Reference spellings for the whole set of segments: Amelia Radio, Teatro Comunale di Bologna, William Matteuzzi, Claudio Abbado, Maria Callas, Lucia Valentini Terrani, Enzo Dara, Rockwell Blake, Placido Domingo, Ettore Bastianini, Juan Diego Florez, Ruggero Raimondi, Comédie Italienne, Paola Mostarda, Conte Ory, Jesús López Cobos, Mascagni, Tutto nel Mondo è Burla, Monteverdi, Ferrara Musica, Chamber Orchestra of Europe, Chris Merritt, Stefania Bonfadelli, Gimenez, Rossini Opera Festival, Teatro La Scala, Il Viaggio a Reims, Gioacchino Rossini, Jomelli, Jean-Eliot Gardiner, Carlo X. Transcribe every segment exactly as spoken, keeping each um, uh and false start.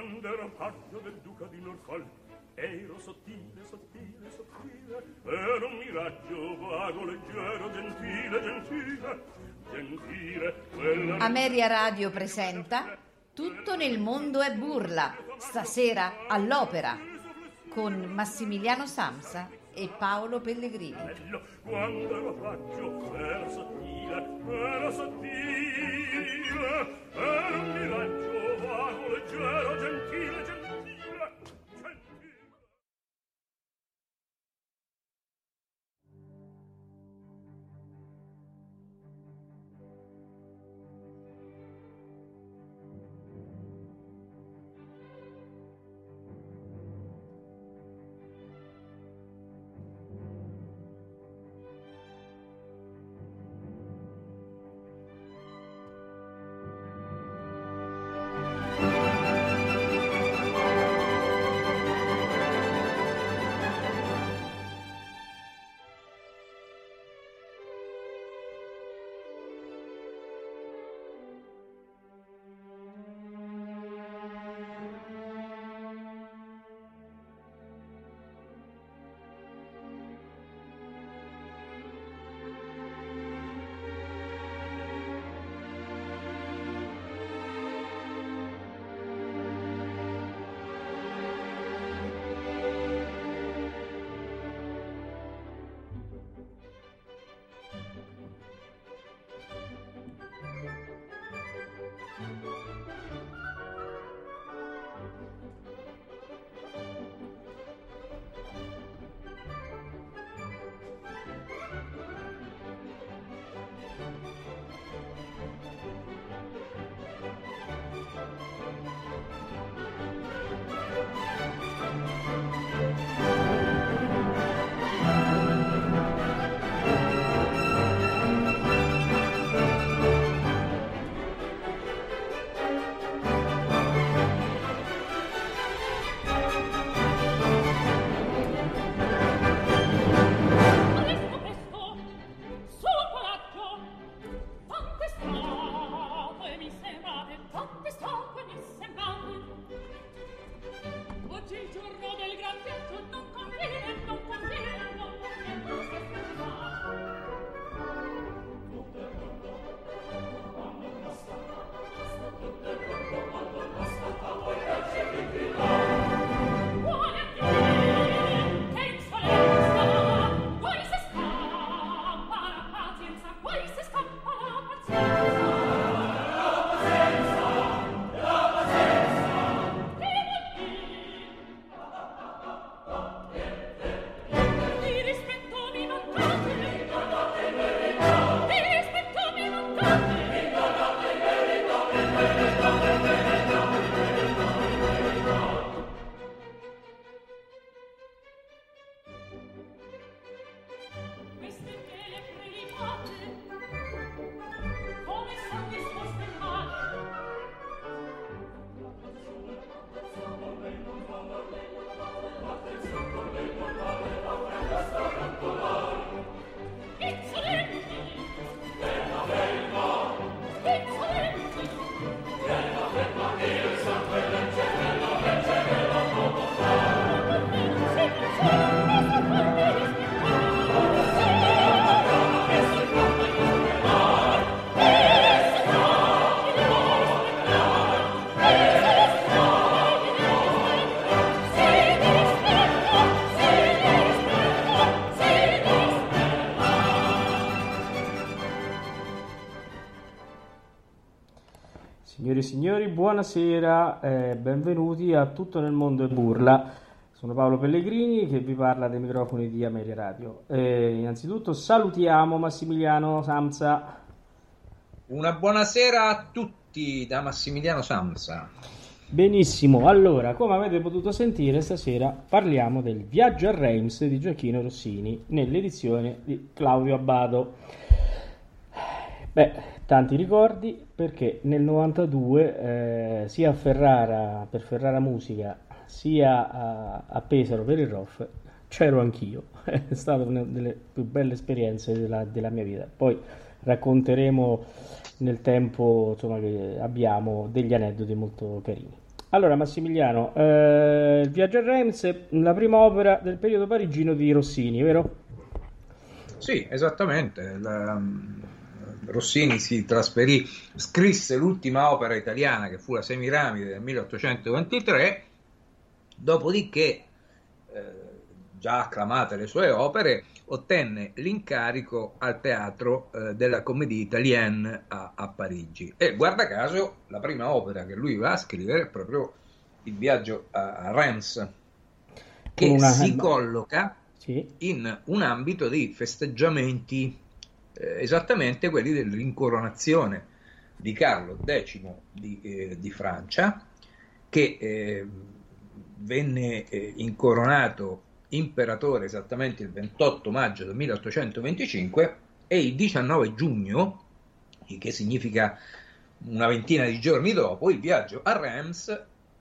grande era paglio del duca di Norfolk. Ero sottile, sottile, sottile, ero un miraggio vago, leggero, gentile, gentile, gentile. Quella... Amelia Radio presenta Tutto nel mondo è burla, stasera all'opera, con Massimiliano Samsa e Paolo Pellegrini. Bello, quando ero paglio, era sottile, era sottile, era un miraggio vago, leggero, gentile, gentile. Signori e signori, buonasera e eh, benvenuti a Tutto nel mondo è burla. Sono Paolo Pellegrini che vi parla dai microfoni di Amelia Radio. E innanzitutto salutiamo Massimiliano Samsa. Una buonasera a tutti da Massimiliano Samsa. Benissimo, allora, come avete potuto sentire, stasera parliamo del Viaggio a Reims di Gioacchino Rossini nell'edizione di Claudio Abbado. Beh, tanti ricordi, perché nel novantadue eh, sia a Ferrara per Ferrara Musica sia a, a Pesaro per il R O F c'ero anch'io, è stata una delle più belle esperienze della, della mia vita. Poi racconteremo nel tempo, insomma, che abbiamo degli aneddoti molto carini. Allora Massimiliano, eh, Il Viaggio a Reims è la prima opera del periodo parigino di Rossini, vero? Sì, esattamente. La, Rossini si trasferì, scrisse l'ultima opera italiana che fu la Semiramide del milleottocentoventitré, dopodiché, eh, già acclamate le sue opere, ottenne l'incarico al Teatro eh, della Comédie Italienne a, a Parigi, e guarda caso la prima opera che lui va a scrivere è proprio Il Viaggio a, a Reims, che una... si colloca sì. in un ambito di festeggiamenti eh, esattamente quelli dell'incoronazione di Carlo X di, eh, di Francia, che eh, venne eh, incoronato imperatore esattamente il ventotto maggio del milleottocentoventicinque, e il diciannove giugno, che significa una ventina di giorni dopo, Il Viaggio a Reims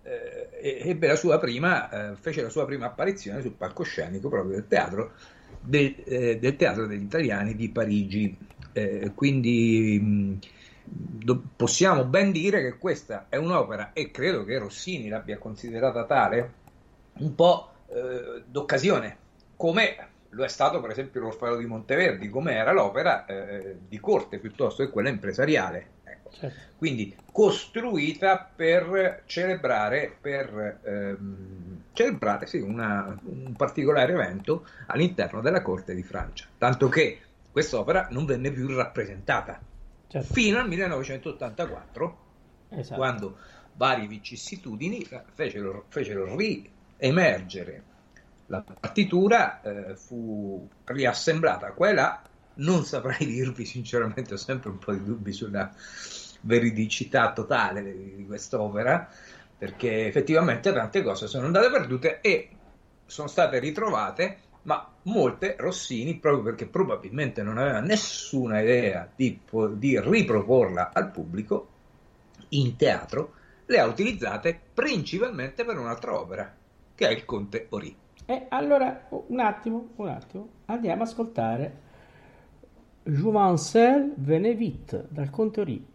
eh, ebbe la sua prima eh, fece la sua prima apparizione sul palcoscenico proprio del teatro del, eh, del teatro degli italiani di Parigi. Eh, quindi mh, do, possiamo ben dire che questa è un'opera, e credo che Rossini l'abbia considerata tale, un po' d'occasione, come lo è stato per esempio L'Orfeo di Monteverdi, come era l'opera eh, di corte piuttosto che quella impresariale, ecco. Certo. Quindi costruita per celebrare per ehm, celebrare sì, una, un particolare evento all'interno della corte di Francia, tanto che quest'opera non venne più rappresentata, certo, fino al millenovecentottantaquattro, esatto, quando varie vicissitudini fecero, fecero ri emergere la partitura, eh, fu riassemblata qua e là. Non saprei dirvi sinceramente, ho sempre un po' di dubbi sulla veridicità totale di, di quest'opera, perché effettivamente tante cose sono andate perdute e sono state ritrovate, ma molte Rossini, proprio perché probabilmente non aveva nessuna idea di, di riproporla al pubblico in teatro, le ha utilizzate principalmente per un'altra opera, che è il Conte Ory. E allora un attimo, un attimo, andiamo ad ascoltare Jouvencel venez vite dal Conte Ory.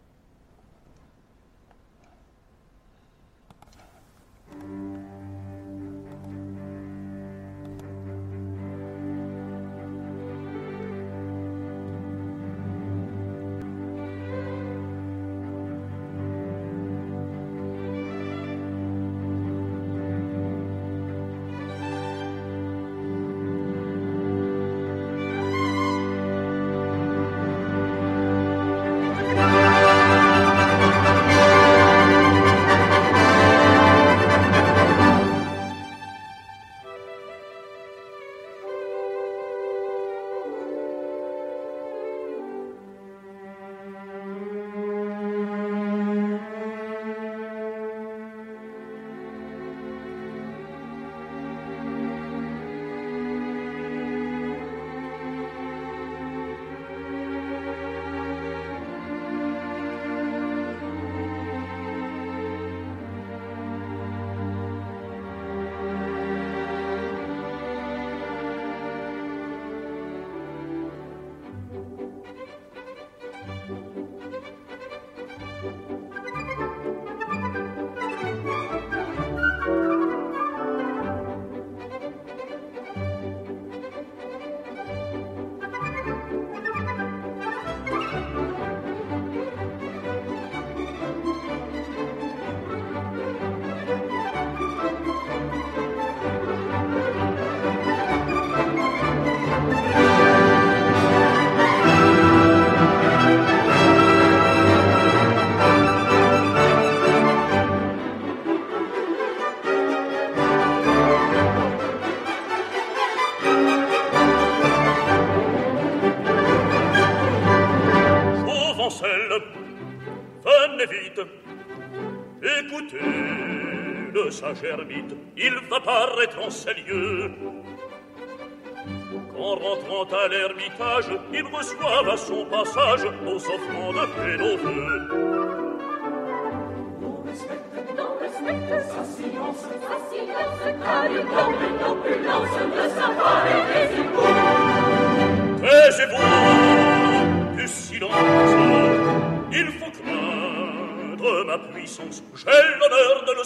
Saint-Germite, il va paraître en ces lieux. Qu'en rentrant à l'ermitage, il reçoive à son passage nos offrandes et nos vœux. Nous respectons, nous respectons sa science, sa science, car il donne une opulence de savoir et des écoutes. Taisez-vous du silence, il faut craindre ma puissance, j'ai l'honneur de le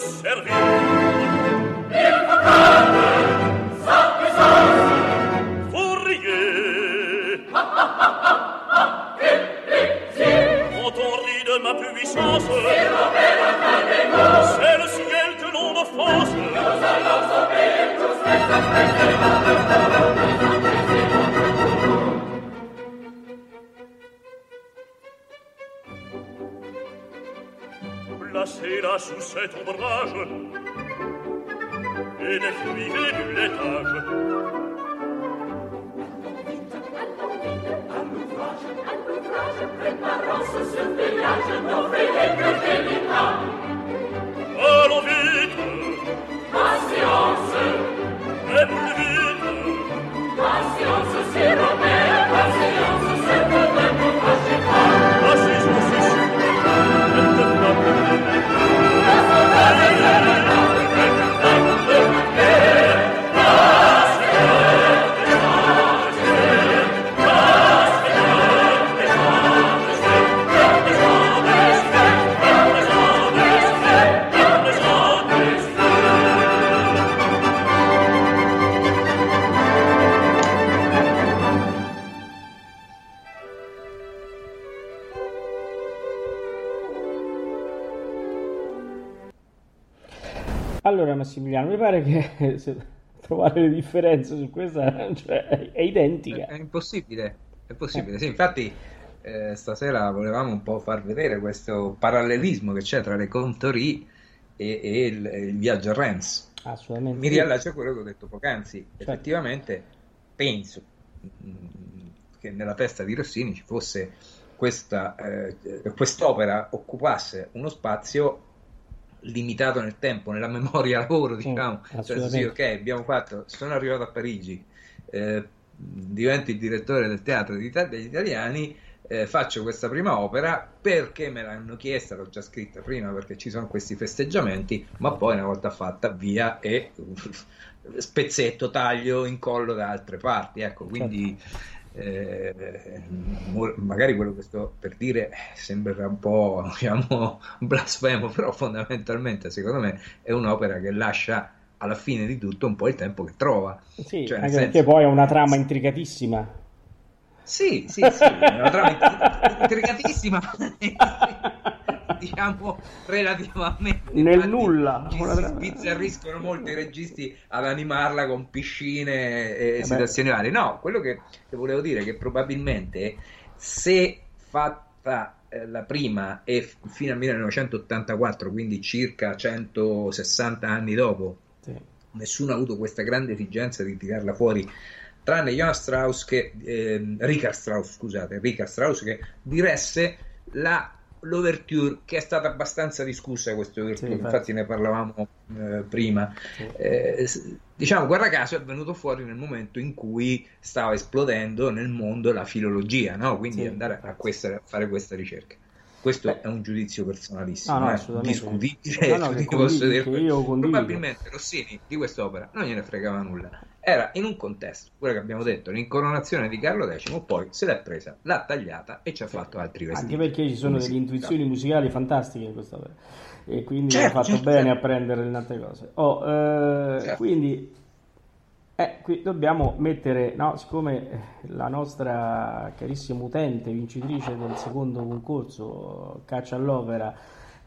Allora Massimiliano, mi pare che se, trovare le differenze su questa, cioè, è identica. È, è impossibile, è possibile. Sì, infatti eh, stasera volevamo un po' far vedere questo parallelismo che c'è tra le Conte Ory e, e il, il viaggio a Reims. Assolutamente. Mi riallaccio a quello che ho detto poc'anzi. Certo. Effettivamente penso mh, che nella testa di Rossini ci fosse questa, eh, quest'opera occupasse uno spazio limitato nel tempo, nella memoria lavoro, diciamo. Mm, cioè, sì, ok, abbiamo fatto, sono arrivato a Parigi, eh, divento il direttore del teatro degli italiani, eh, faccio questa prima opera perché me l'hanno chiesta, l'ho già scritta prima perché ci sono questi festeggiamenti, ma poi una volta fatta via e spezzetto, taglio, incollo da altre parti, ecco, quindi Eh, magari quello che sto per dire sembrerà un po', diciamo, blasfemo, però fondamentalmente secondo me è un'opera che lascia alla fine di tutto un po' il tempo che trova. Sì, cioè, anche senso... perché poi è una trama intricatissima. Sì, sì, sì, è una trama intricatissima diciamo relativamente nel nulla, si sbizzarriscono molti registi ad animarla con piscine e eh situazionali. No, quello che, che volevo dire è che probabilmente se fatta eh, la prima e fino al millenovecentottantaquattro, quindi circa centosessanta anni dopo, sì, nessuno ha avuto questa grande esigenza di tirarla fuori, tranne Johann Strauss che eh, Richard Strauss, scusate, Richard Strauss che diresse la l'ouverture, che è stata abbastanza discussa questa ouverture, sì, infatti. infatti ne parlavamo eh, prima, sì. eh, diciamo guarda caso è venuto fuori nel momento in cui stava esplodendo nel mondo la filologia, no? Quindi sì, andare a, questa, a fare questa ricerca, questo Beh. è un giudizio personalissimo, no, no, eh, discutibile, no, no, ti posso dire. Probabilmente Rossini di quest'opera non gliene fregava nulla, era in un contesto, quello che abbiamo detto, l'incoronazione di Carlo X, poi se l'è presa, l'ha tagliata e ci ha fatto altri vestiti. Anche perché ci sono delle intuizioni musicali fantastiche in questa opera, e quindi certo, ha fatto certo. bene a prendere in altre cose. Oh, eh, certo. Quindi eh, qui dobbiamo mettere, no, siccome la nostra carissima utente vincitrice del secondo concorso Caccia all'Opera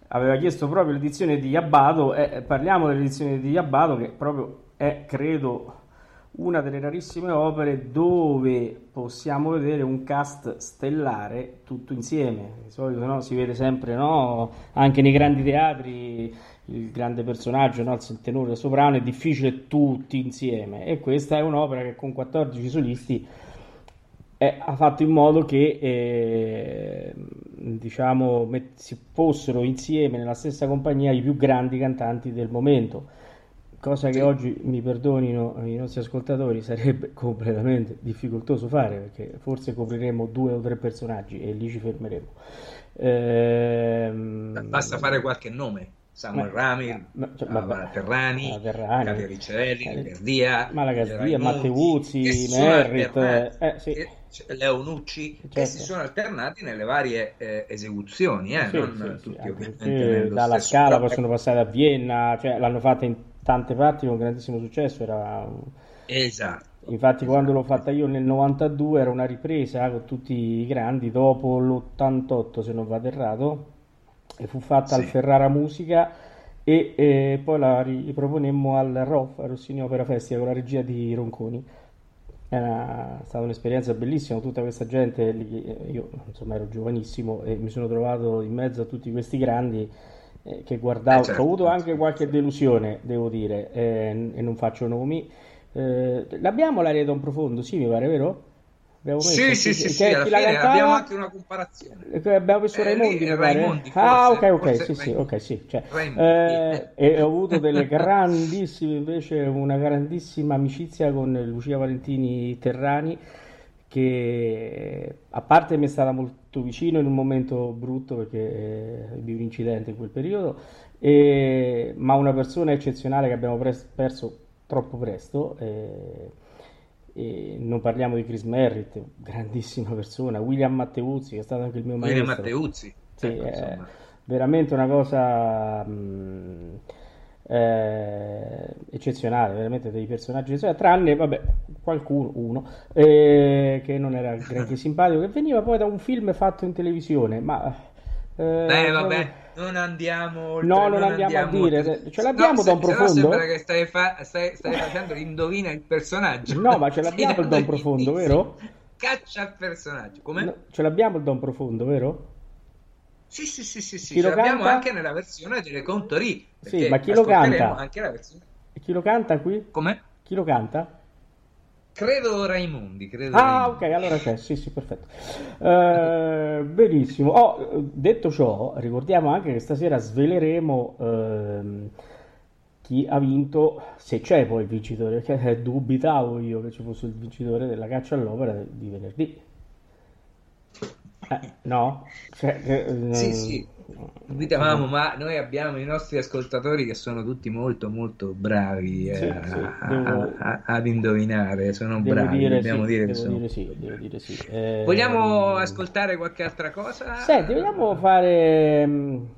aveva chiesto proprio l'edizione di Abbado, eh, parliamo dell'edizione di Abbado che proprio è, credo, una delle rarissime opere dove possiamo vedere un cast stellare tutto insieme. Di solito, no, si vede sempre, no, anche nei grandi teatri il grande personaggio, no, il tenore, il soprano, è difficile tutti insieme, e questa è un'opera che con quattordici solisti è, ha fatto in modo che eh, diciamo met- si fossero insieme nella stessa compagnia i più grandi cantanti del momento. Cosa che oggi, mi perdonino i nostri ascoltatori, sarebbe completamente difficoltoso fare, perché forse copriremo due o tre personaggi e lì ci fermeremo. Ehm... Basta fare qualche nome. Samuel ma, Rami, ma, cioè, ma, ma, Terrani, Katia Ricciarelli, eh, Gardia, ma la Gardia, Matteuzzi, Merritt, eh, sì. e, cioè, Leonucci, certo. Che si sono alternati nelle varie eh, esecuzioni, eh, sì, non sì, tutti sì, ovviamente. Dalla Scala possono passare a Vienna, cioè l'hanno fatta in tante parti con grandissimo successo. Era... Esatto. Infatti quando l'ho fatta io nel novantadue era una ripresa con tutti i grandi dopo l'ottantotto se non vado errato, e fu fatta sì. al Ferrara Musica e, e poi la riproponemmo al R O F, al Rossini Opera Festival, con la regia di Ronconi. Era stata un'esperienza bellissima, tutta questa gente, io insomma ero giovanissimo e mi sono trovato in mezzo a tutti questi grandi eh, che guardavo, eh certo. Ho avuto anche qualche delusione devo dire, eh, e non faccio nomi. Eh, l'abbiamo l'aria da un profondo, sì mi pare, vero? Abbiamo messo, sì, sì, sì, sì, sì, alla fine cantava... abbiamo anche una comparazione. Abbiamo messo eh, Raimondi, lì, mi pare. Raimondi forse, ah, ok, ok, sì, sì, ok, sì. Cioè, eh, e ho avuto delle grandissime, invece, una grandissima amicizia con Lucia Valentini Terrani, che a parte mi è stata molto vicino in un momento brutto perché ebbi un incidente in quel periodo, e... ma una persona eccezionale che abbiamo pres- perso troppo presto. Eh... E non parliamo di Chris Merritt, grandissima persona, William Matteuzzi che è stato anche il mio maestro. William Matteuzzi sì, ecco, è veramente una cosa mh, eh, eccezionale, veramente dei personaggi eccezionali, tranne vabbè qualcuno uno eh, che non era granché simpatico, che veniva poi da un film fatto in televisione, ma eh, beh vabbè non andiamo oltre, no non, non andiamo, andiamo a dire oltre. Ce l'abbiamo no, da un profondo, sembra che stai, fa- stai, stai facendo l'indovina il personaggio, no ma ce l'abbiamo il don profondo vero? Caccia il personaggio come? No, ce l'abbiamo il don profondo vero? Sì sì sì sì, sì. Ce l'abbiamo anche nella versione delle Conte Ory, sì, ma chi lo canta? Anche la versione. E chi lo canta qui? Come? Chi lo canta? Credo Raimondi, credo. Ah, Raimondi. Ok, allora c'è, sì, sì, perfetto. Eh, benissimo. Oh, detto ciò, ricordiamo anche che stasera sveleremo ehm, chi ha vinto, se c'è poi il vincitore, perché dubitavo io che ci fosse il vincitore della caccia all'opera di venerdì. Eh, no? Cioè, eh, sì, sì. Dicevamo, ma noi abbiamo i nostri ascoltatori che sono tutti molto molto bravi eh, sì, sì, devo, a, a, ad indovinare, sono bravi, dire dobbiamo sì, dire che sono... dire sì, devo dire sì. Eh, vogliamo ehm... ascoltare qualche altra cosa? Senti, vogliamo fare um,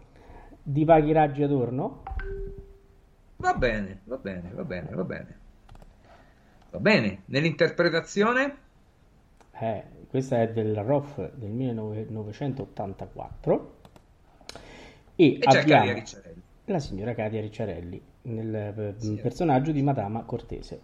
di Vaghi Raggi Adorno? Va bene, va bene, va bene, va bene. Va bene, nell'interpretazione? Eh, questa è del R O F del millenovecentottantaquattro. E, e abbiamo Katia la signora Katia Ricciarelli nel sì, personaggio di Madama Cortese.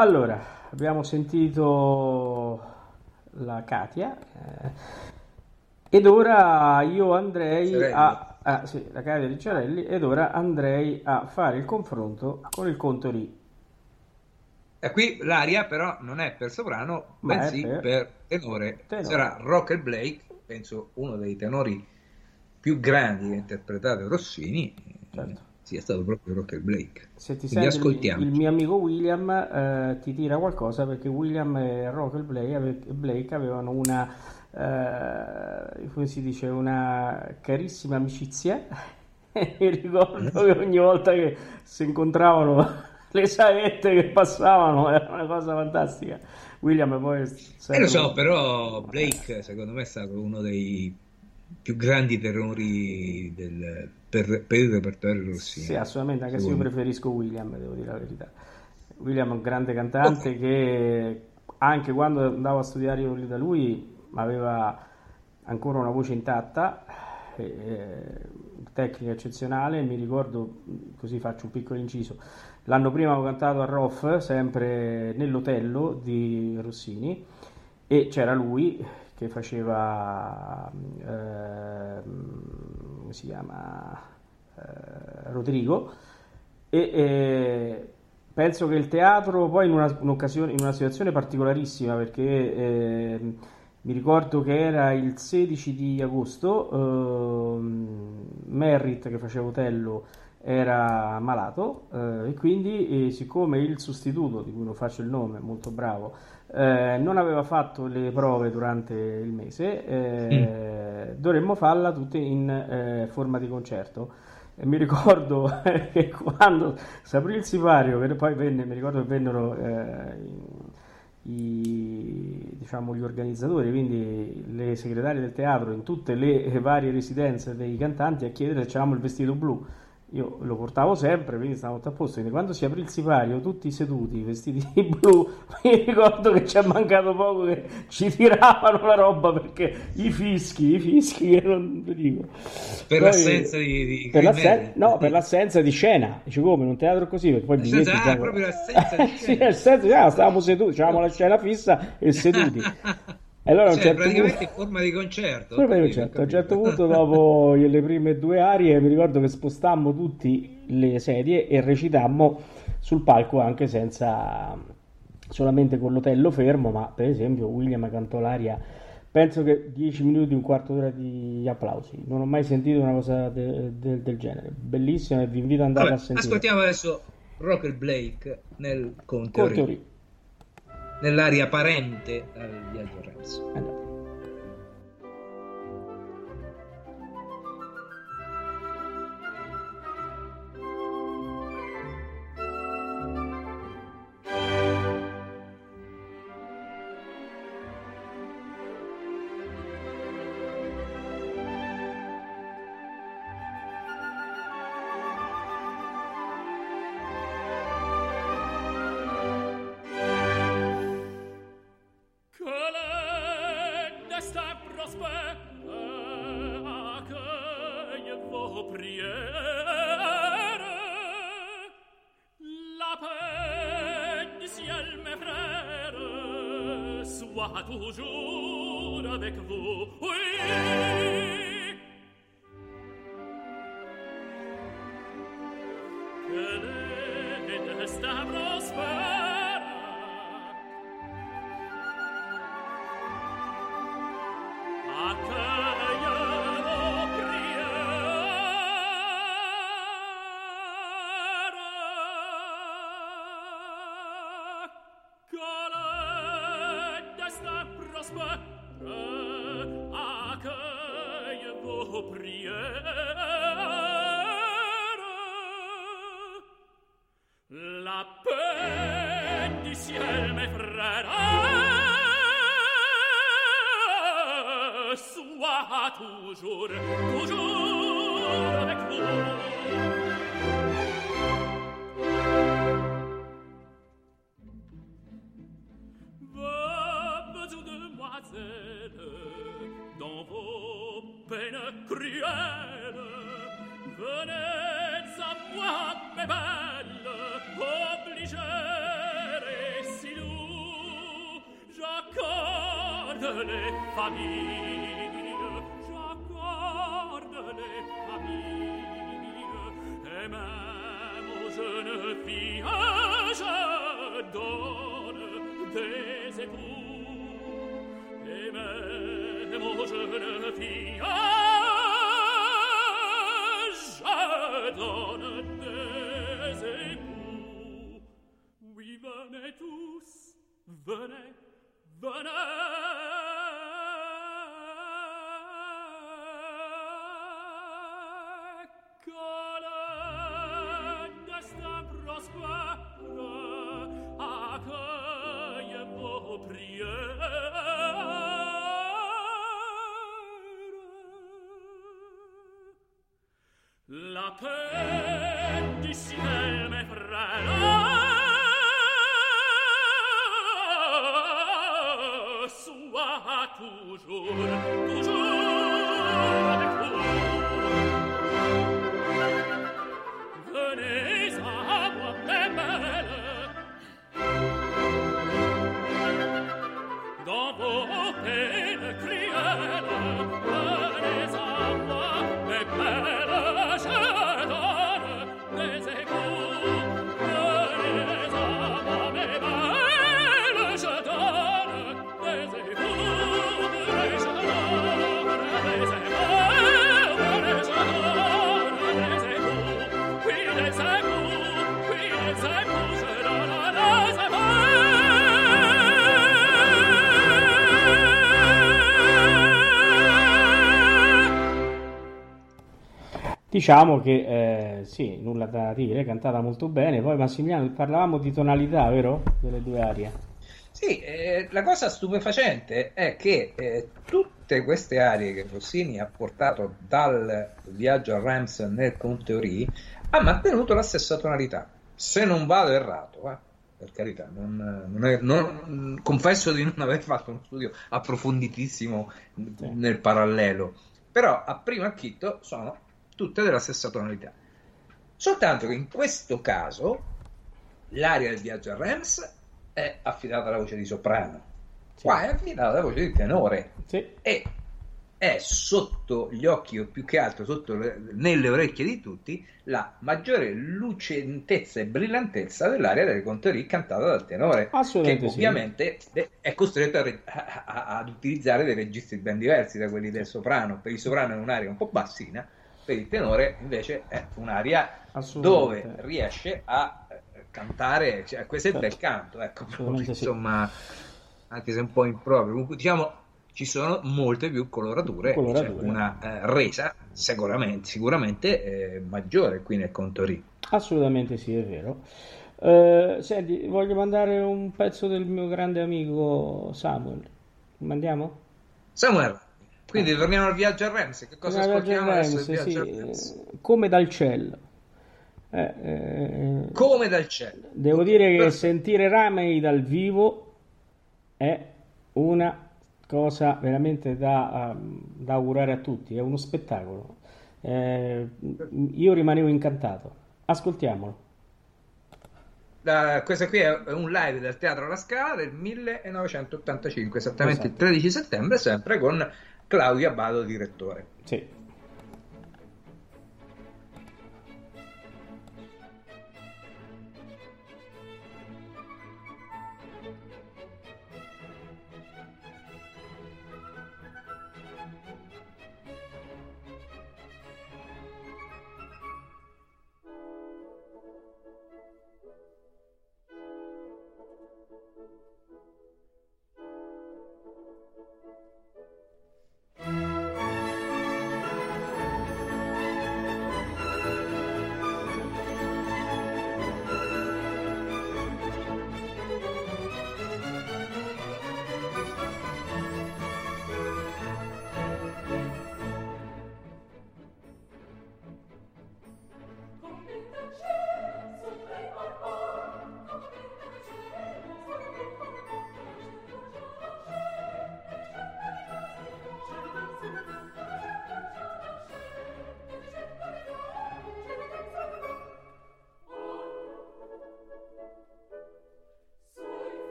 Allora, abbiamo sentito la Katia eh, ed ora io andrei Cerelli. a ah, sì, la Katia Ricciarelli ed ora andrei a fare il confronto con il Conte Ory. E qui l'aria però non è per soprano, ma bensì per... per tenore. tenore. Sarà Rockwell Blake, penso uno dei tenori più grandi che ha interpretato Rossini. Certo. Sia stato proprio Rockwell Blake. Se ti senti il, il mio amico William eh, ti tira qualcosa, perché William e Rockwell Blake, ave, Blake avevano una eh, come si dice, una carissima amicizia e ricordo che ogni volta che si incontravano le salette che passavano era una cosa fantastica. William poi sempre... eh, lo so, però Blake secondo me è stato uno dei più grandi tenori del per, per il repertorio Rossini. Sì, assolutamente, anche se io preferisco William, devo dire la verità. William è un grande cantante, okay, che anche quando andavo a studiare io da lui aveva ancora una voce intatta, tecnica eccezionale. Mi ricordo, così faccio un piccolo inciso, l'anno prima avevo cantato a Roff, sempre nell'Otello di Rossini, e c'era lui che faceva eh, come si chiama eh, Rodrigo, e eh, penso che il teatro poi in una, un'occasione, in una situazione particolarissima, perché eh, mi ricordo che era il sedici di agosto, eh, Merritt, che faceva Otello, era malato eh, e quindi eh, siccome il sostituto, di cui non faccio il nome, molto bravo, eh, non aveva fatto le prove durante il mese, eh, mm. dovremmo farla tutte in eh, forma di concerto. E mi ricordo che quando s'aprì il sipario, che poi venne, mi ricordo che vennero... Eh, in, I, diciamo gli organizzatori, quindi le segretarie del teatro, in tutte le varie residenze dei cantanti a chiedere, diciamo, il vestito blu. Io lo portavo sempre, quindi stavo tutto a posto. Quindi quando si aprì il sipario, tutti seduti, vestiti blu, mi ricordo che ci è mancato poco che ci tiravano la roba, perché i fischi, i fischi che non vi dico. Per poi, l'assenza di, di per l'assen- no, per l'assenza di scena. Dice, come in un teatro così? Perché poi biglietti, ah, diciamo, proprio l'assenza di scena. Sì, nel senso, ah, stavamo seduti, c'avevamo la scena fissa e seduti. E allora, cioè, certo praticamente punto... in forma di concerto, forma di concerto. A un certo punto, dopo le prime due arie, mi ricordo che spostammo tutti le sedie e recitammo sul palco anche senza, solamente con l'Otello fermo, ma per esempio William cantò l'aria, penso che dieci minuti, un quarto d'ora di applausi. Non ho mai sentito una cosa de- de- del genere, bellissima, e vi invito ad andare allora a sentire. Ascoltiamo adesso Rockwell Blake nel Conte Ory, nell'area parente al Viaggio a Reims. Allora. Venez à moi, mes belles, obligées garde les familles, j'accorde les familles, et même aux jeunes filles je donne des époux, et même aux jeunes filles je donne des époux. Oui, venez tous, venez, venez, que le destin prospère accueille vos prières. La paix du ciel, mes frères, toujours, toujours avec vous. Venez à moi, mes belles, dans vos peines cruelles. Venez à moi, mes belles, je donne des échos. Venez à moi, mes belles, je donne des échos. Diciamo che eh, sì, nulla da dire, cantata molto bene. Poi Massimiliano, parlavamo di tonalità, vero? Delle due arie. Sì, eh, la cosa stupefacente è che eh, tutte queste arie che Rossini ha portato dal Viaggio a Reims nel Conte Ory ha mantenuto la stessa tonalità, se non vado errato, eh, per carità, non, non è, non, confesso di non aver fatto uno studio approfonditissimo sì. nel parallelo, però a primo acchito sono tutte della stessa tonalità, soltanto che in questo caso l'aria del Viaggio a Reims è affidata alla voce di soprano, sì. qua è affidata alla voce di tenore, sì. e è sotto gli occhi, o più che altro sotto le, nelle orecchie di tutti, la maggiore lucentezza e brillantezza dell'aria del Conte Ory cantata dal tenore, che ovviamente sì. è costretto a re, a, a, ad utilizzare dei registri ben diversi da quelli del soprano. Per il soprano è un'aria un po' bassina, per il tenore invece è un'aria dove riesce a cantare, cioè, questo è il bel canto, ecco, insomma, anche se un po' improprio, comunque diciamo ci sono molte più colorature, colorature. Cioè una eh, resa sicuramente, sicuramente eh, maggiore qui nel Conte Ory. Assolutamente sì, è vero. Eh, senti, voglio mandare un pezzo del mio grande amico Samuel. Mandiamo? Samuel, quindi ah. torniamo al Viaggio a Reims. Che cosa ascoltiamo adesso? Sì. Come dal cielo. Eh, eh, come dal cielo, devo dire che Perfetto. sentire Ramey dal vivo è una cosa veramente da, da augurare a tutti, è uno spettacolo, eh, io rimanevo incantato. Ascoltiamolo. Da, questa qui è un live del Teatro La Scala del millenovecentottantacinque, esattamente esatto. il tredici settembre, sempre con Claudio Abbado direttore. Sì.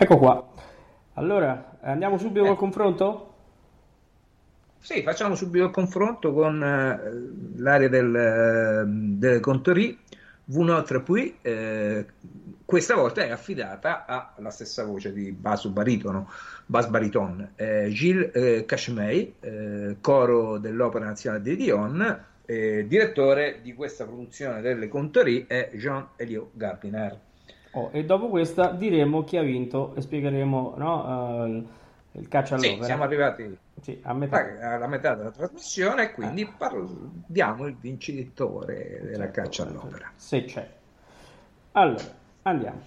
Ecco qua. Allora, andiamo subito eh. col confronto? Sì, facciamo subito il confronto con uh, l'area del, uh, del Conte Ory. Un altro qui, eh, questa volta è affidata alla stessa voce di basso baritono, bass bariton, eh, Gilles eh, Cachemaille, eh, coro dell'Opera Nazionale di Lyon. Eh, direttore di questa produzione del Conte Ory è Jean-Eliot Gardiner. Oh, e dopo questa diremo chi ha vinto e spiegheremo, no, uh, il calcio all'opera. Sì, siamo arrivati sì, a metà. alla metà della trasmissione e quindi ah. parliamo il vincitore della certo, calcio all'opera. Se c'è. Allora, andiamo.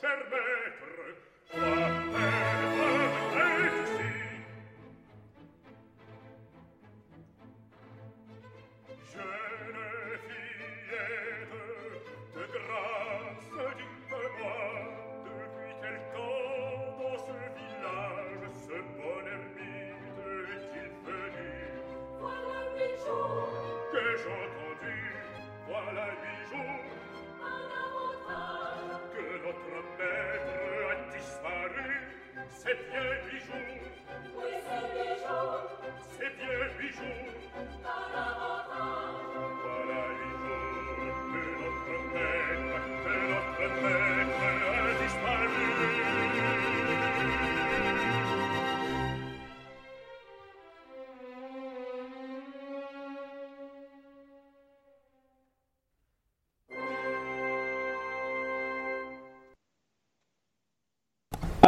Cher maître, toi t'aimes ici. Jeune fillette, de grâce, dites-moi, depuis quel temps dans ce village, ce bon ermite est-il venu? Voilà huit jours que j'ai entendu, voilà huit jours. Notre maître a disparu.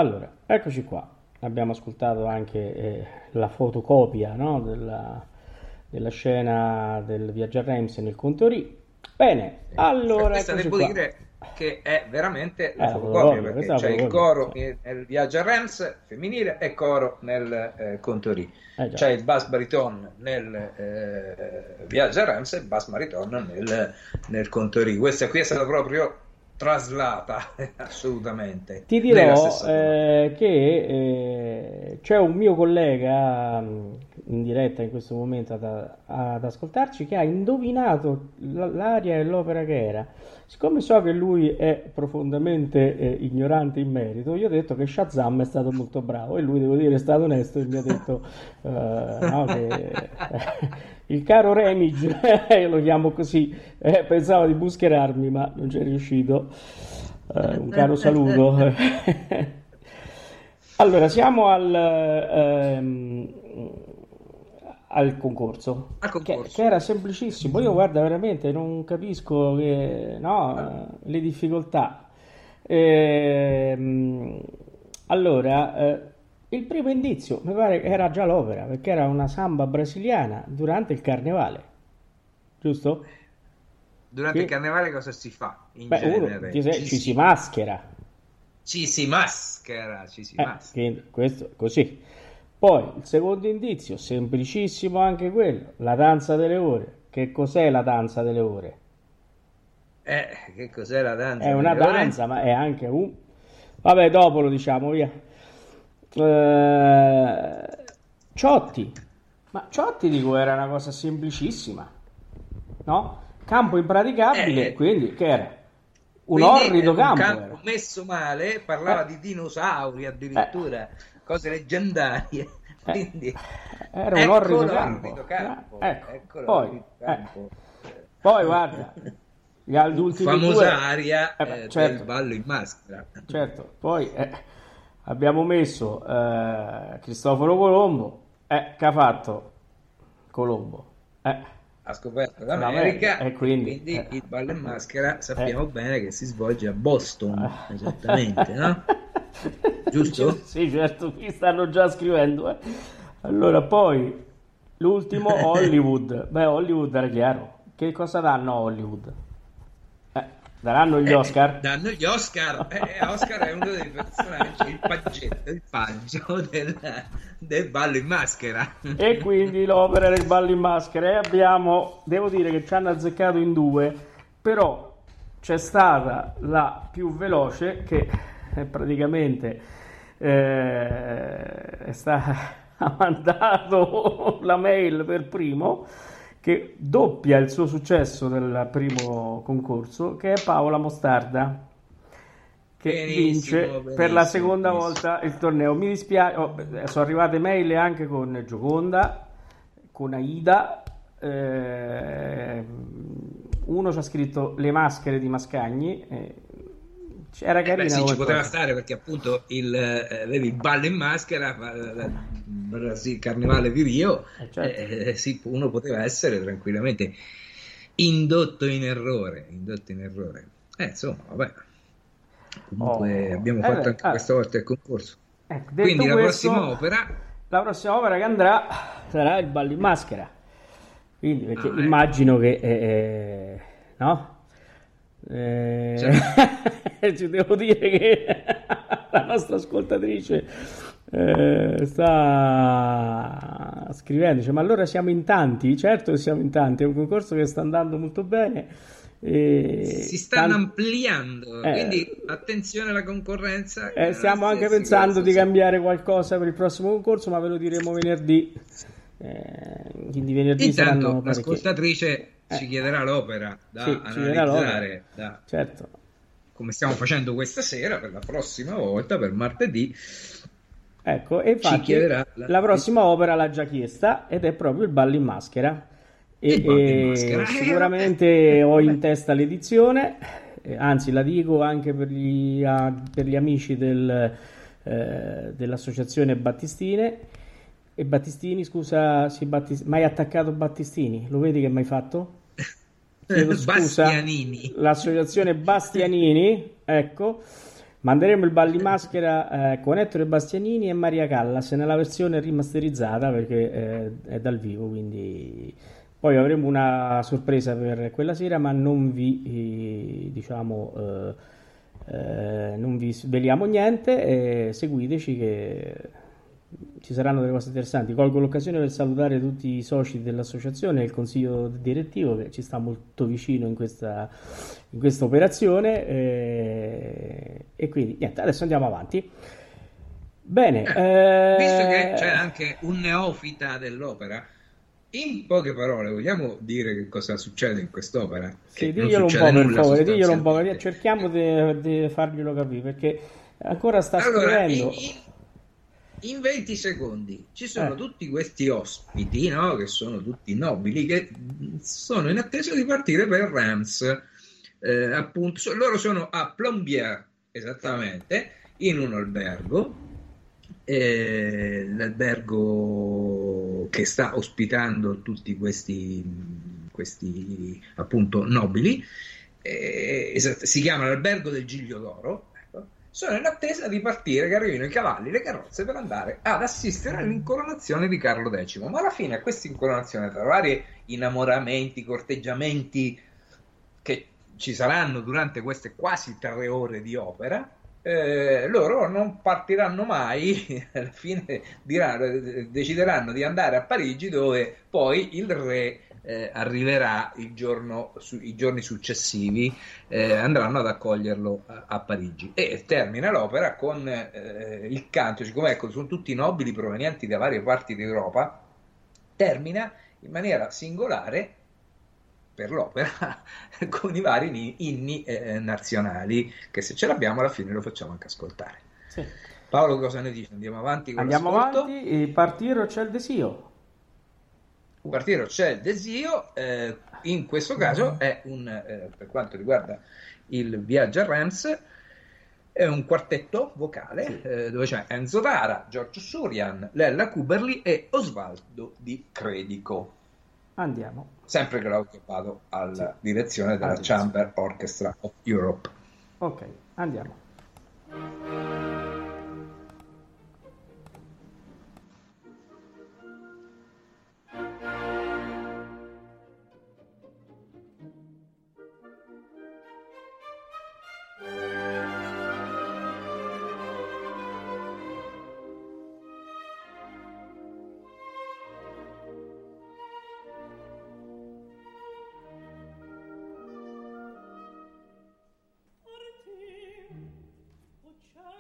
Allora, eccoci qua, abbiamo ascoltato anche eh, la fotocopia, no, della, della scena del Viaggio a Reims nel Conte Ory. Bene, eh, allora questa devo qua. dire che è veramente la eh, fotocopia, voglio, perché c'è il coro eh. nel Viaggio a Reims femminile e coro nel eh, Conte Ory, eh, c'è il bass bariton nel eh, Viaggio a Reims e il bass bariton nel, nel Conte Ory. Questa qui è stata proprio traslata assolutamente. Ti dirò eh, che eh, c'è un mio collega in diretta in questo momento ad, ad ascoltarci che ha indovinato l'aria e l'opera che era. Siccome so che lui è profondamente eh, ignorante in merito, io ho detto che Shazam è stato molto bravo e lui, devo dire, è stato onesto e mi ha detto uh, no, che eh, il caro Remig, io lo chiamo così, eh, pensavo di buscherarmi ma non ci è riuscito. Uh, un caro saluto. Allora, siamo al ehm, al concorso, al concorso. Che, che era semplicissimo. Io, guarda, veramente non capisco che, no, le difficoltà. Ehm, allora, eh, il primo indizio mi pare che era già l'opera, perché era una samba brasiliana durante il carnevale, giusto? Durante che... il carnevale cosa si fa? In Beh, genere uno, ci, ci, ci si maschera, ci si maschera, ci si eh, maschera. Questo così. Poi il secondo indizio, semplicissimo anche quello, la danza delle ore. Che cos'è la danza delle ore? Eh, che cos'è la danza? È delle una danza, ore? Ma è anche un... Vabbè, dopo lo diciamo, via. Eh, Ciotti. Ma Ciotti, dico, era una cosa semplicissima, no? Campo impraticabile, eh, quindi che era? Un orrido campo. Un campo era messo male, parlava eh. di dinosauri addirittura. Eh. Cose leggendarie, quindi era un orrido campo, campo. Eh, ecco. poi, campo. Eh. poi guarda gli ultimi famosa due... aria eh, beh, certo. del ballo in maschera, certo. Poi eh, abbiamo messo eh, Cristoforo Colombo, eh, che ha fatto Colombo, eh. ha scoperto l'America, e quindi, quindi eh. il ballo in maschera sappiamo eh. bene che si svolge a Boston, esattamente, no? Giusto? Sì, certo, qui stanno già scrivendo. Eh. Allora, poi l'ultimo, Hollywood. Beh, Hollywood era chiaro. Che cosa danno a Hollywood? Eh, daranno gli eh, Oscar? Danno gli Oscar. Eh, Oscar è uno dei personaggi, il paggetto, il paggio del, del ballo in maschera. E quindi l'opera del ballo in maschera. E abbiamo, devo dire che ci hanno azzeccato in due, però c'è stata la più veloce che... praticamente eh, è stato, ha mandato la mail per primo, che doppia il suo successo del primo concorso, che è Paola Mostarda, che benissimo, vince benissimo, per la seconda benissimo. volta il torneo. Mi dispiace, oh, sono arrivate mail anche con Gioconda, con Aida, eh, uno ci ha scritto le maschere di Mascagni, eh, era carina, eh beh, sì, ci poteva stare, perché appunto il, eh, il ballo in maschera, il carnevale di Rio, eh, certo. eh, sì, uno poteva essere tranquillamente indotto in errore, indotto in errore. Eh, insomma, vabbè, comunque oh. abbiamo fatto eh beh, anche ah. questa volta il concorso. Ecco, quindi la questo, prossima opera, la prossima opera che andrà sarà il ballo in maschera. Quindi perché ah, immagino eh. che eh, no? Eh, cioè. Ci devo dire che la nostra ascoltatrice eh, sta scrivendo, dice, ma allora siamo in tanti? Certo che siamo in tanti, è un concorso che sta andando molto bene e si stanno tanti... ampliando, eh, quindi attenzione alla concorrenza, eh, stiamo anche pensando di cambiare qualcosa per il prossimo concorso, ma ve lo diremo venerdì, eh, quindi venerdì intanto l'ascoltatrice ci chiederà l'opera da sì, analizzare, da... certo, come stiamo facendo questa sera per la prossima volta, per martedì. Ecco, e infatti ci chiederà la... la prossima opera l'ha già chiesta ed è proprio il ballo in maschera. E, e in maschera. Sicuramente ho in testa l'edizione, anzi la dico anche per gli, per gli amici del, eh, dell'associazione Battistine. E Battistini, scusa, si battist... mai attaccato Battistini? Lo vedi che mai fatto? Chiedo scusa, Bastianini. L'associazione Bastianini, ecco, Manderemo il ballo in maschera eh, con Ettore Bastianini e Maria Callas nella versione rimasterizzata, perché eh, è dal vivo, quindi poi avremo una sorpresa per quella sera, ma non vi eh, diciamo eh, eh, non vi sveliamo niente, eh, seguiteci che ci saranno delle cose interessanti. Colgo l'occasione per salutare tutti i soci dell'associazione e il consiglio direttivo che ci sta molto vicino in questa, in questa operazione, eh, e quindi niente, adesso andiamo avanti. Bene, eh, eh, visto che c'è anche un neofita dell'opera, in poche parole vogliamo dire che cosa succede in quest'opera? Sì, diglielo un po' per favore, diglielo un po', cerchiamo di farglielo capire, perché ancora sta allora, scrivendo. In... In venti secondi ci sono eh. tutti questi ospiti, no? Che sono tutti nobili, che sono in attesa di partire per Reims. Eh, appunto, loro sono a Plombières, esattamente, in un albergo, eh, l'albergo che sta ospitando tutti questi, questi appunto nobili, eh, esatt- si chiama l'albergo del Giglio d'Oro. Sono in attesa di partire, che arrivino i cavalli, le carrozze, per andare ad assistere all'incoronazione di Carlo X. Ma alla fine a questa incoronazione, tra vari innamoramenti, corteggiamenti che ci saranno durante queste quasi tre ore di opera, eh, loro non partiranno mai. Alla fine diranno, decideranno di andare a Parigi, dove poi il re eh, arriverà il giorno su, i giorni successivi, eh, andranno ad accoglierlo a, a Parigi, e termina l'opera con eh, il canto, siccome ecco, sono tutti nobili provenienti da varie parti d'Europa, termina in maniera singolare per l'opera con i vari inni eh, nazionali, che se ce l'abbiamo alla fine lo facciamo anche ascoltare. Sì. Paolo, cosa ne dici? Andiamo avanti con andiamo l'ascolto? Avanti e partire c'è il desio. Partire c'è il desio, eh, in questo caso è un eh, per quanto riguarda il viaggio a Reims, è un quartetto vocale, sì. eh, dove c'è Enzo Tara, Giorgio Surian, Lella Kuberly e Osvaldo Di Credico. Andiamo. Sempre Claudio Abbado alla sì. direzione della Andiamo. Chamber Orchestra of Europe. Ok, andiamo. Ciao.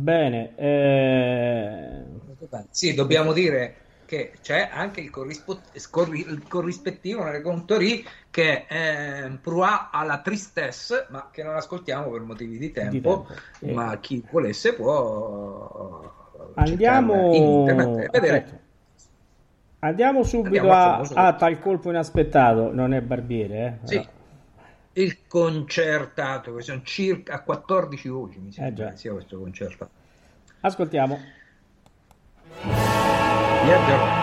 Bene, eh... sì, dobbiamo dire che c'è anche il, corrispo... il corrispettivo nelle Contori, che è Proa alla tristesse, ma che non ascoltiamo per motivi di tempo, di tempo. Ma chi volesse può andiamo in internet e vedere. Aspetta. Andiamo subito a, a Tal colpo inaspettato, non è Barbiere, eh? Sì, allora. Il concertato, che sono circa quattordici voci, mi sembra eh che sia questo concerto. Ascoltiamo. Viaggio.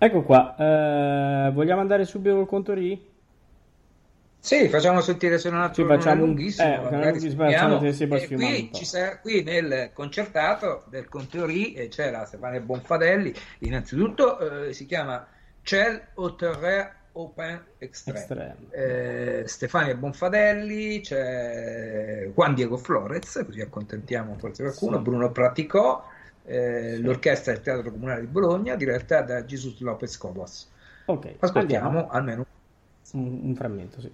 Ecco qua, eh, vogliamo andare subito col Contori? Sì, facciamo sentire se non ha tutto lunghissimo. Qui nel concertato del Conte Ory eh, c'è la Stefania Bonfadelli. Innanzitutto eh, si chiama Ciel au terrain au pain extrême. Eh, Stefania Bonfadelli, c'è Juan Diego Florez, così accontentiamo forse qualcuno, sì. Bruno Praticò. Eh, sì. L'orchestra del Teatro Comunale di Bologna, diretta da Jesús López Cobos. Ok, ascoltiamo andiamo. almeno un, un frammento, sì.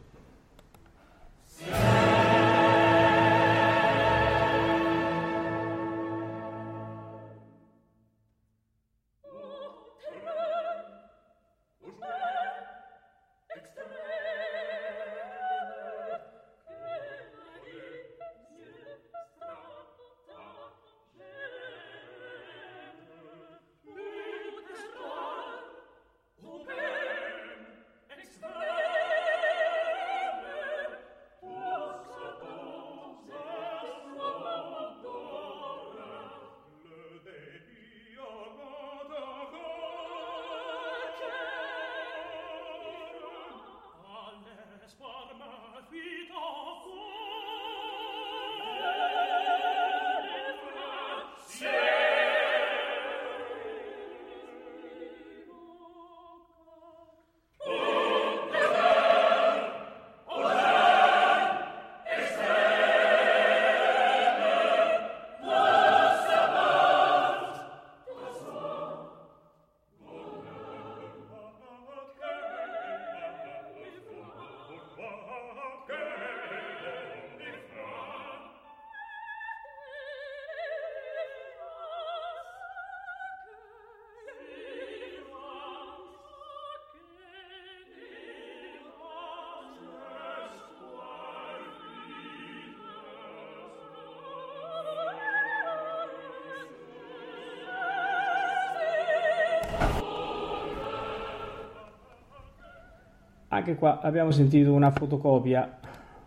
Anche qua abbiamo sentito una fotocopia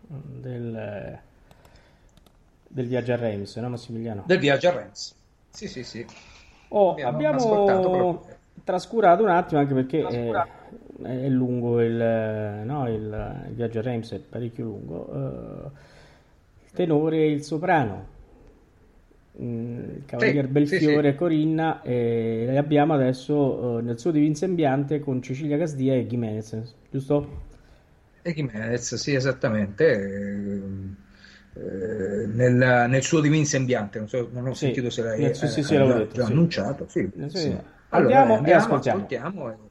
del, del Viaggio a Reims, no Massimiliano? Del Viaggio a Reims, sì sì sì. Oh, abbiamo abbiamo trascurato un attimo, anche perché è, è lungo il, no, il, il Viaggio a Reims è parecchio lungo, uh, il tenore e il soprano, il Cavalier sì, Belfiore, sì, sì. Corinna, e le abbiamo adesso uh, nel suo divin sembiante con Cecilia Casdia e Gimenez, giusto? E Gimenez, sì, esattamente, eh, eh, nel, nel suo divin sembiante, non, so, non ho sì, sentito se l'hai suo, eh, sì, sì, eh, detto, già sì. annunciato sì, sì. Sì. Allora, andiamo, andiamo e ascoltiamo, ascoltiamo e...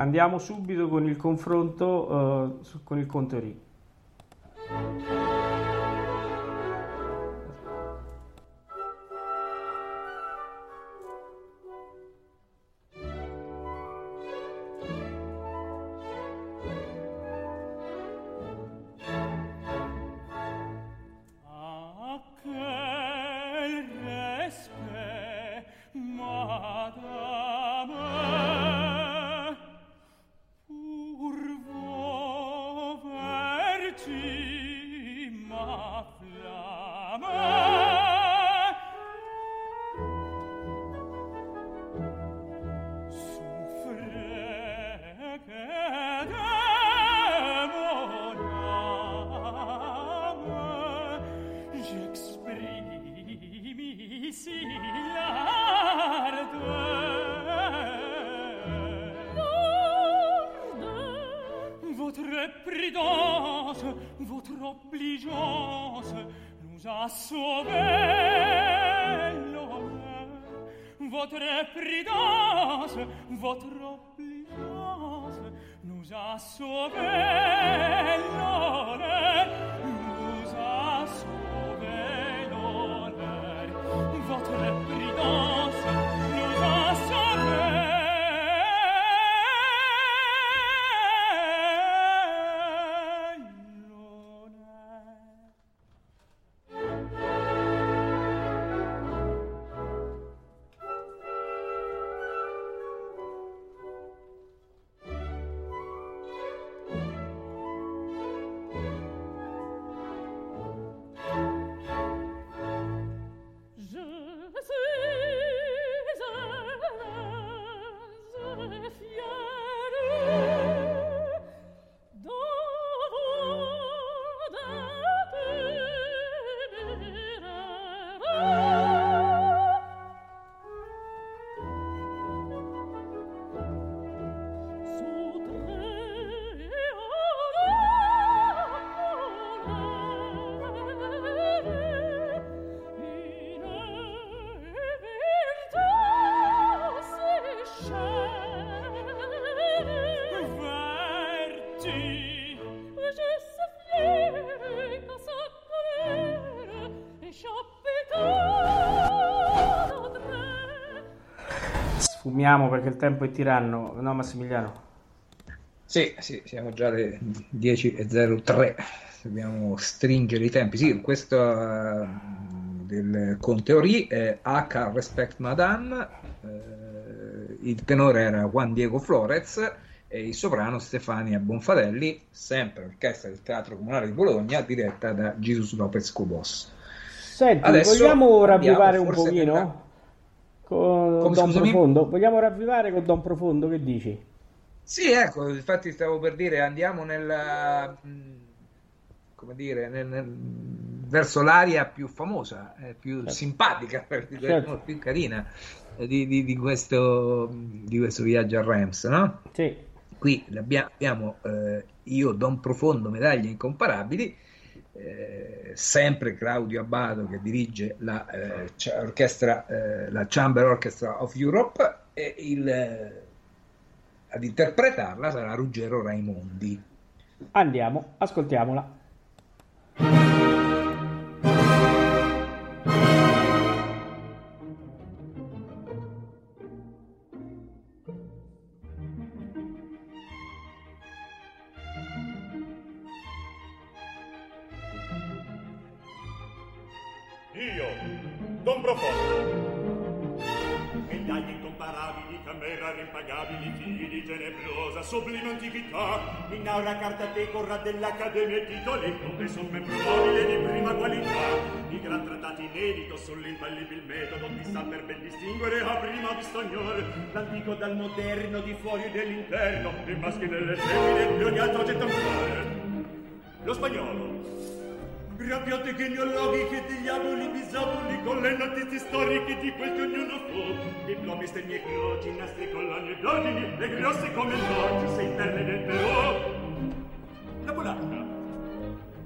Andiamo subito con il confronto uh, su, con il Conte Ory. Nous a sauvé l'honneur. Sfumiamo perché il tempo è tiranno, no Massimiliano? Sì, sì, siamo già alle dieci e zero tre, dobbiamo stringere i tempi. Sì, questo uh, del Conte Ory, eh, H Respect Madame, eh, il tenore era Juan Diego Florez e il soprano Stefania Bonfadelli, sempre orchestra del Teatro Comunale di Bologna, diretta da Jesús López Cobos. Senti, adesso vogliamo ravvivare un pochino? Nella... Con Come, Don scusami? Profondo, vogliamo ravvivare con Don Profondo, che dici? Sì, ecco, infatti stavo per dire, andiamo nella, come dire, nel, nel, verso l'aria più famosa, eh, più certo. simpatica, certo. più carina di, di, di, questo, di questo viaggio a Reims, no? Sì. Qui abbiamo, abbiamo eh, Io, Don Profondo, medaglie incomparabili. Eh, sempre Claudio Abbado che dirige la, eh, orchestra, eh, la Chamber Orchestra of Europe, e il, eh, ad interpretarla sarà Ruggero Raimondi. Andiamo, ascoltiamola. Corra dell'Accademia e titoli come somme probabile di prima qualità, di gran trattati inedito sull'impallibile metodo di saper ben distinguere a prima vista ognor l'antico dal moderno, di fuori e dell'interno, dei maschi e delle femmine, di ogni altro oggetto ancora. Lo spagnolo, grappiati genealogi che diavoli bisavoli, collenni artisti storici di quel che ognuno fu, diplomi, stemmi e croci, nastri, collane e dogini, e grossi come l'oggi, sei interne del però. La polacca,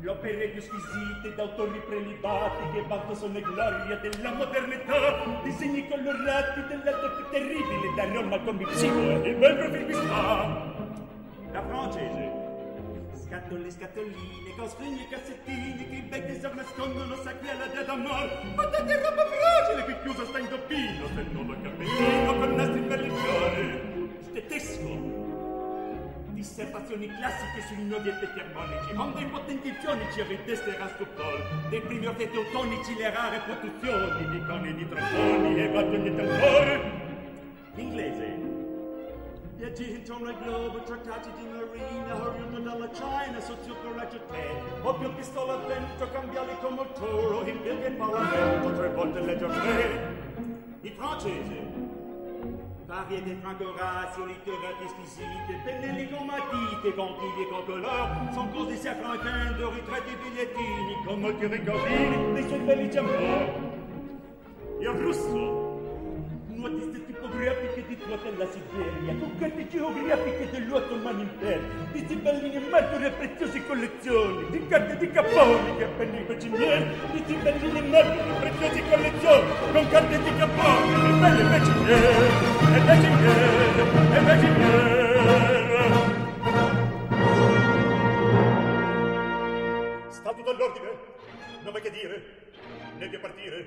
l'opere più squisite d'autori prelibati che batto sono gloria della modernità, disegni colorati dell'alto più terribile, da Roma al Comicino e il bel profil qui sta. La francese, scatole, scatoline, cosfregni e cassettini che i vecchi sovrascondono sacri alla dea d'amore, ma tante roba fragile che chiusa sta in doppino, se non lo cammino con nastri per le fiori. Tedesco, dissertazioni classiche sui nodi effetti armonici, onde impotenti fionici a vedeste Rastupol, dei primi orchetti autonici, le rare produzioni di coni di trafoni e battoni d'autore. Inglese, viaggi intorno al globo, trattati di marina, oriundo dalla China, sozio coraggio te, oppio pistola a vento, cambiali con motoro, in belga in parlamento, tre volte leggermente. Il francese, varie de francorazioni, litterati squisite, pennelli con matite, vampiri e coccolà, son cose sacrantin de ritratti bigliettini, con molti ricordini dei suoi felici amori. Il russo, nuotiste tipografiche di tutta la Siberia, coccate geografiche dell'Ottomano Impero, di zibellini martori e preziose collezioni, di carte di caponi che appennino i cimieri, di zibellini martori e preziose collezioni, con carte di caponi e belle peciniere. E Becchinger, e Becchinger. Stato dall'ordine, non vai che dire, né che partire,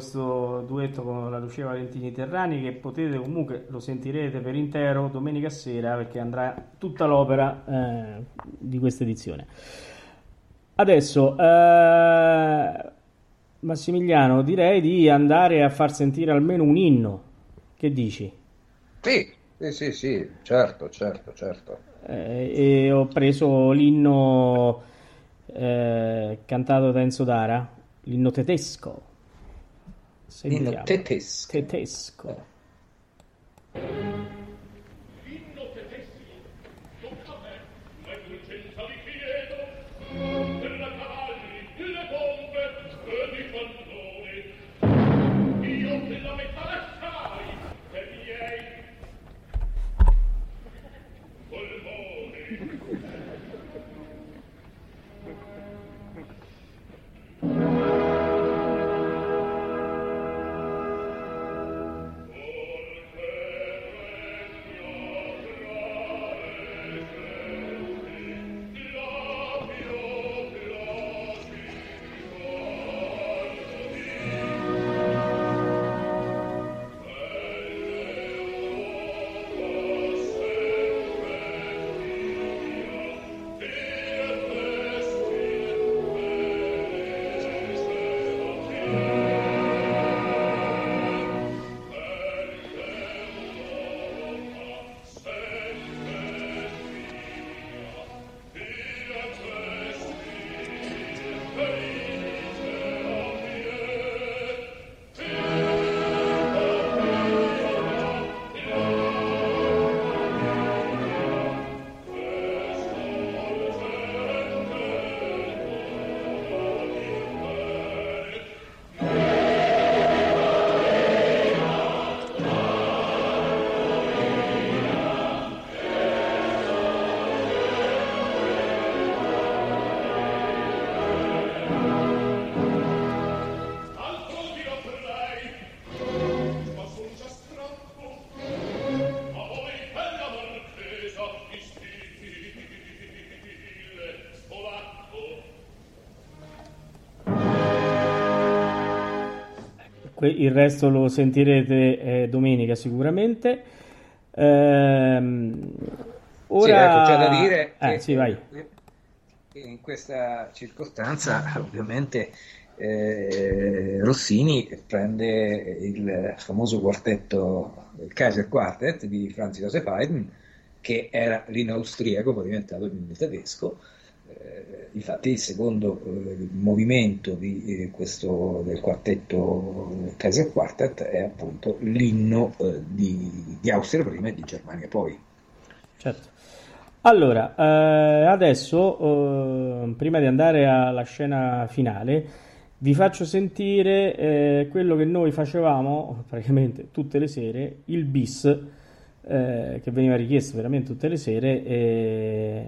questo duetto con la Lucia Valentini Terrani, che potete comunque, lo sentirete per intero domenica sera, perché andrà tutta l'opera eh, di questa edizione. Adesso eh, Massimiliano, direi di andare a far sentire almeno un inno, che dici? Sì, sì, sì, sì, certo, certo, certo. Eh, e ho preso l'inno eh, cantato da Enzo Dara, l'inno tedesco. Sentiamo. L'inno tedesco. Tedesco. Eh. Il resto lo sentirete eh, domenica sicuramente. Ehm, ora sì, ecco, c'è da dire ah, che sì, vai. In questa circostanza ovviamente eh, Rossini prende il famoso quartetto, il Kaiser Quartet di Franz Joseph Haydn, che era l'inaustriaco poi diventato il tedesco. Infatti il secondo eh, movimento di, eh, questo, del quartetto Kaiser Quartet è appunto l'inno eh, di, di Austria prima e di Germania poi. Certo. Allora, eh, adesso eh, prima di andare alla scena finale vi faccio sentire eh, quello che noi facevamo praticamente tutte le sere, il bis eh, che veniva richiesto veramente tutte le sere. eh,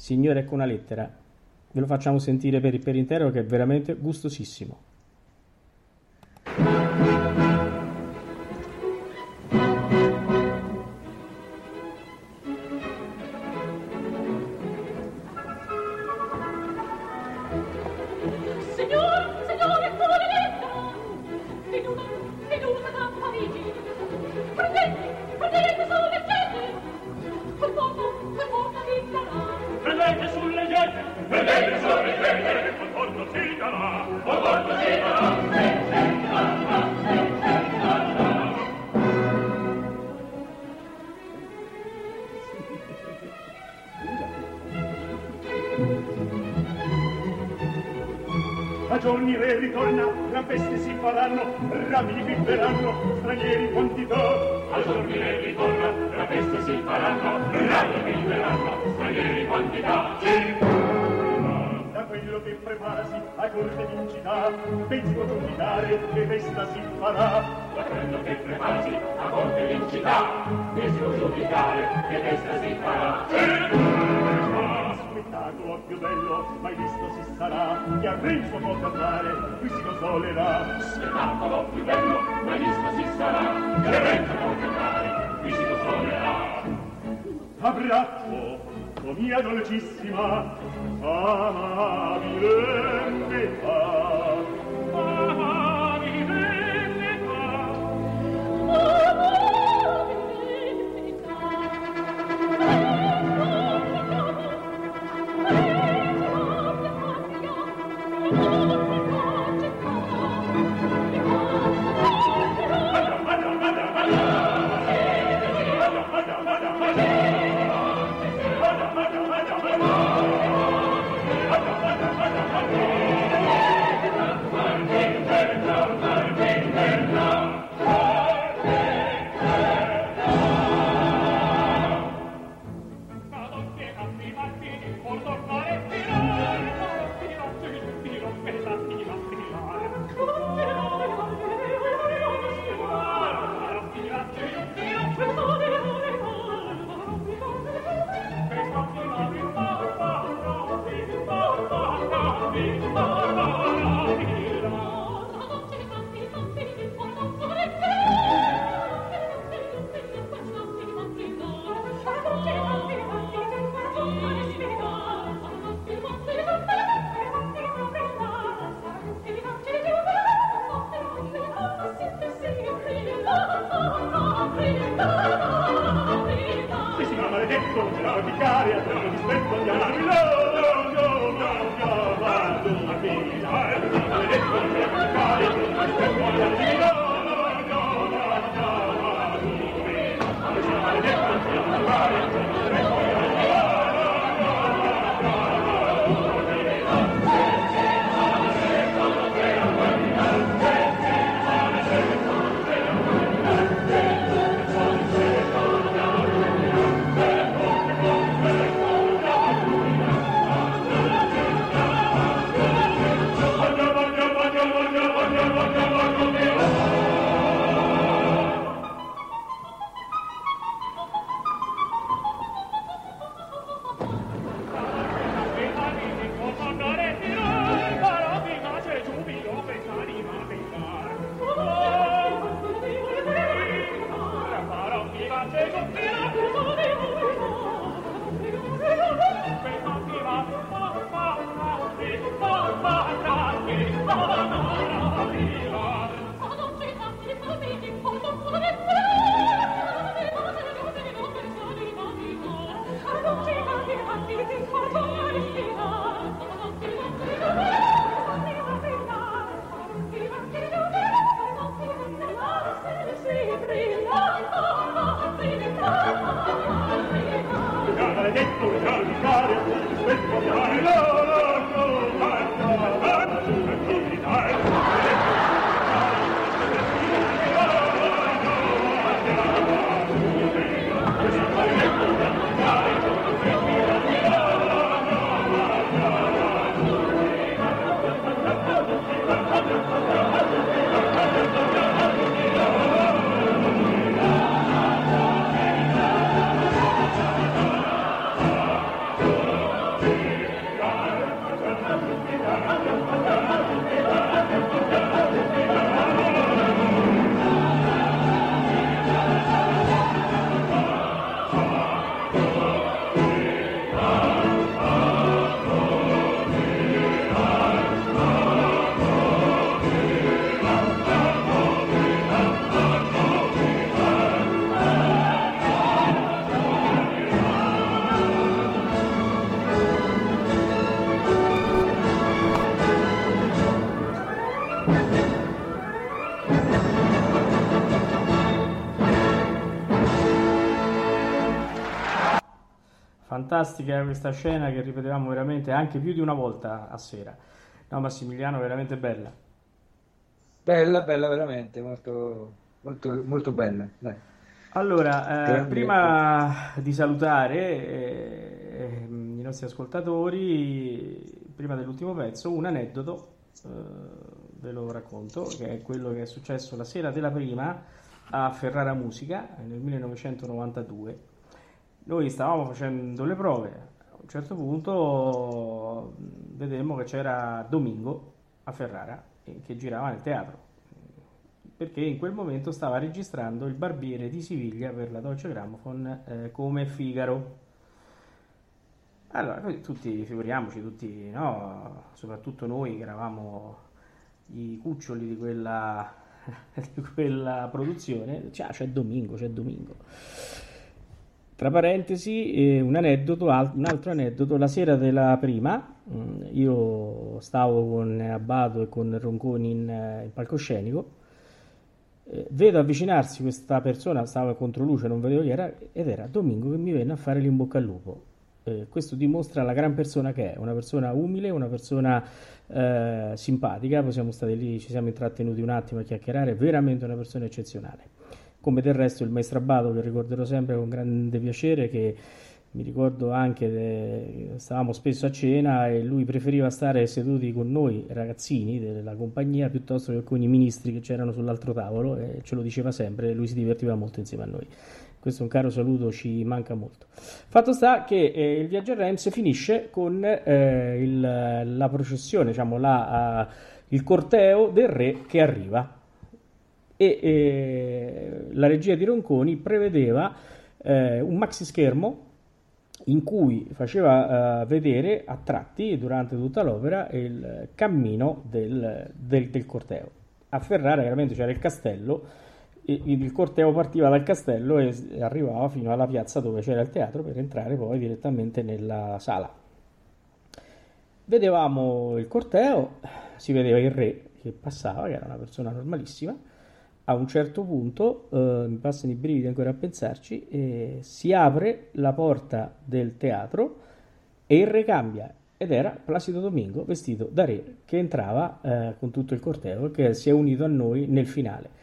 Signore, ecco una lettera. Ve lo facciamo sentire per, per intero, che è veramente gustosissimo. Amabile metà, amabile Sì, sì, ma maledetto, non ce l'ha di cari, abbiamo dispetto agli anni. No, no, no, no, no, vado a finire. Maledetto, non ce l'ha di cari, abbiamo dispetto agli anni. No, no, no, no, vado a finire. Maledetto, non ce l'ha di cari, abbiamo dispetto agli anni. Fantastica questa scena che ripetevamo veramente anche più di una volta a sera. No, Massimiliano, veramente bella. Bella, bella veramente, molto molto, molto bella. Dai. Allora, eh, prima di salutare eh, i nostri ascoltatori, prima dell'ultimo pezzo, un aneddoto, eh, ve lo racconto, che è quello che è successo la sera della prima a Ferrara Musica nel millenovecentonovantadue. Noi stavamo facendo le prove, a un certo punto vedemmo che c'era Domingo a Ferrara che girava nel teatro, perché in quel momento stava registrando Il barbiere di Siviglia per la Deutsche Grammophon eh, come Figaro. Allora, noi tutti, figuriamoci, tutti, no? Soprattutto noi che eravamo i cuccioli di quella, di quella produzione, cioè, c'è Domingo, c'è Domingo. Tra parentesi, eh, un aneddoto, un altro aneddoto, la sera della prima, mh, io stavo con Abbado e con Ronconi in, in palcoscenico, eh, vedo avvicinarsi questa persona, stava contro luce, non vedevo chi era, ed era Domingo che mi venne a fare l'imbocca al lupo. Eh, questo dimostra la gran persona che è, una persona umile, una persona eh, simpatica, poi siamo stati lì, ci siamo intrattenuti un attimo a chiacchierare, veramente una persona eccezionale. Come del resto il maestro Abbado, che ricorderò sempre con grande piacere, che mi ricordo anche de... stavamo spesso a cena e lui preferiva stare seduti con noi ragazzini della compagnia piuttosto che con i ministri che c'erano sull'altro tavolo, e ce lo diceva sempre, lui si divertiva molto insieme a noi. Questo è un caro saluto, ci manca molto. Fatto sta che eh, il viaggio a Reims finisce con eh, il, la processione, diciamo la, uh, il corteo del re che arriva. E eh, la regia di Ronconi prevedeva eh, un maxi schermo in cui faceva eh, vedere a tratti durante tutta l'opera il cammino del, del, del corteo. A Ferrara chiaramente c'era il castello, e il corteo partiva dal castello e arrivava fino alla piazza dove c'era il teatro per entrare poi direttamente nella sala. Vedevamo il corteo, si vedeva il re che passava, che era una persona normalissima. A un certo punto, eh, mi passano i brividi ancora a pensarci, eh, si apre la porta del teatro e il re cambia, ed era Placido Domingo vestito da re che entrava eh, con tutto il corteo e che si è unito a noi nel finale.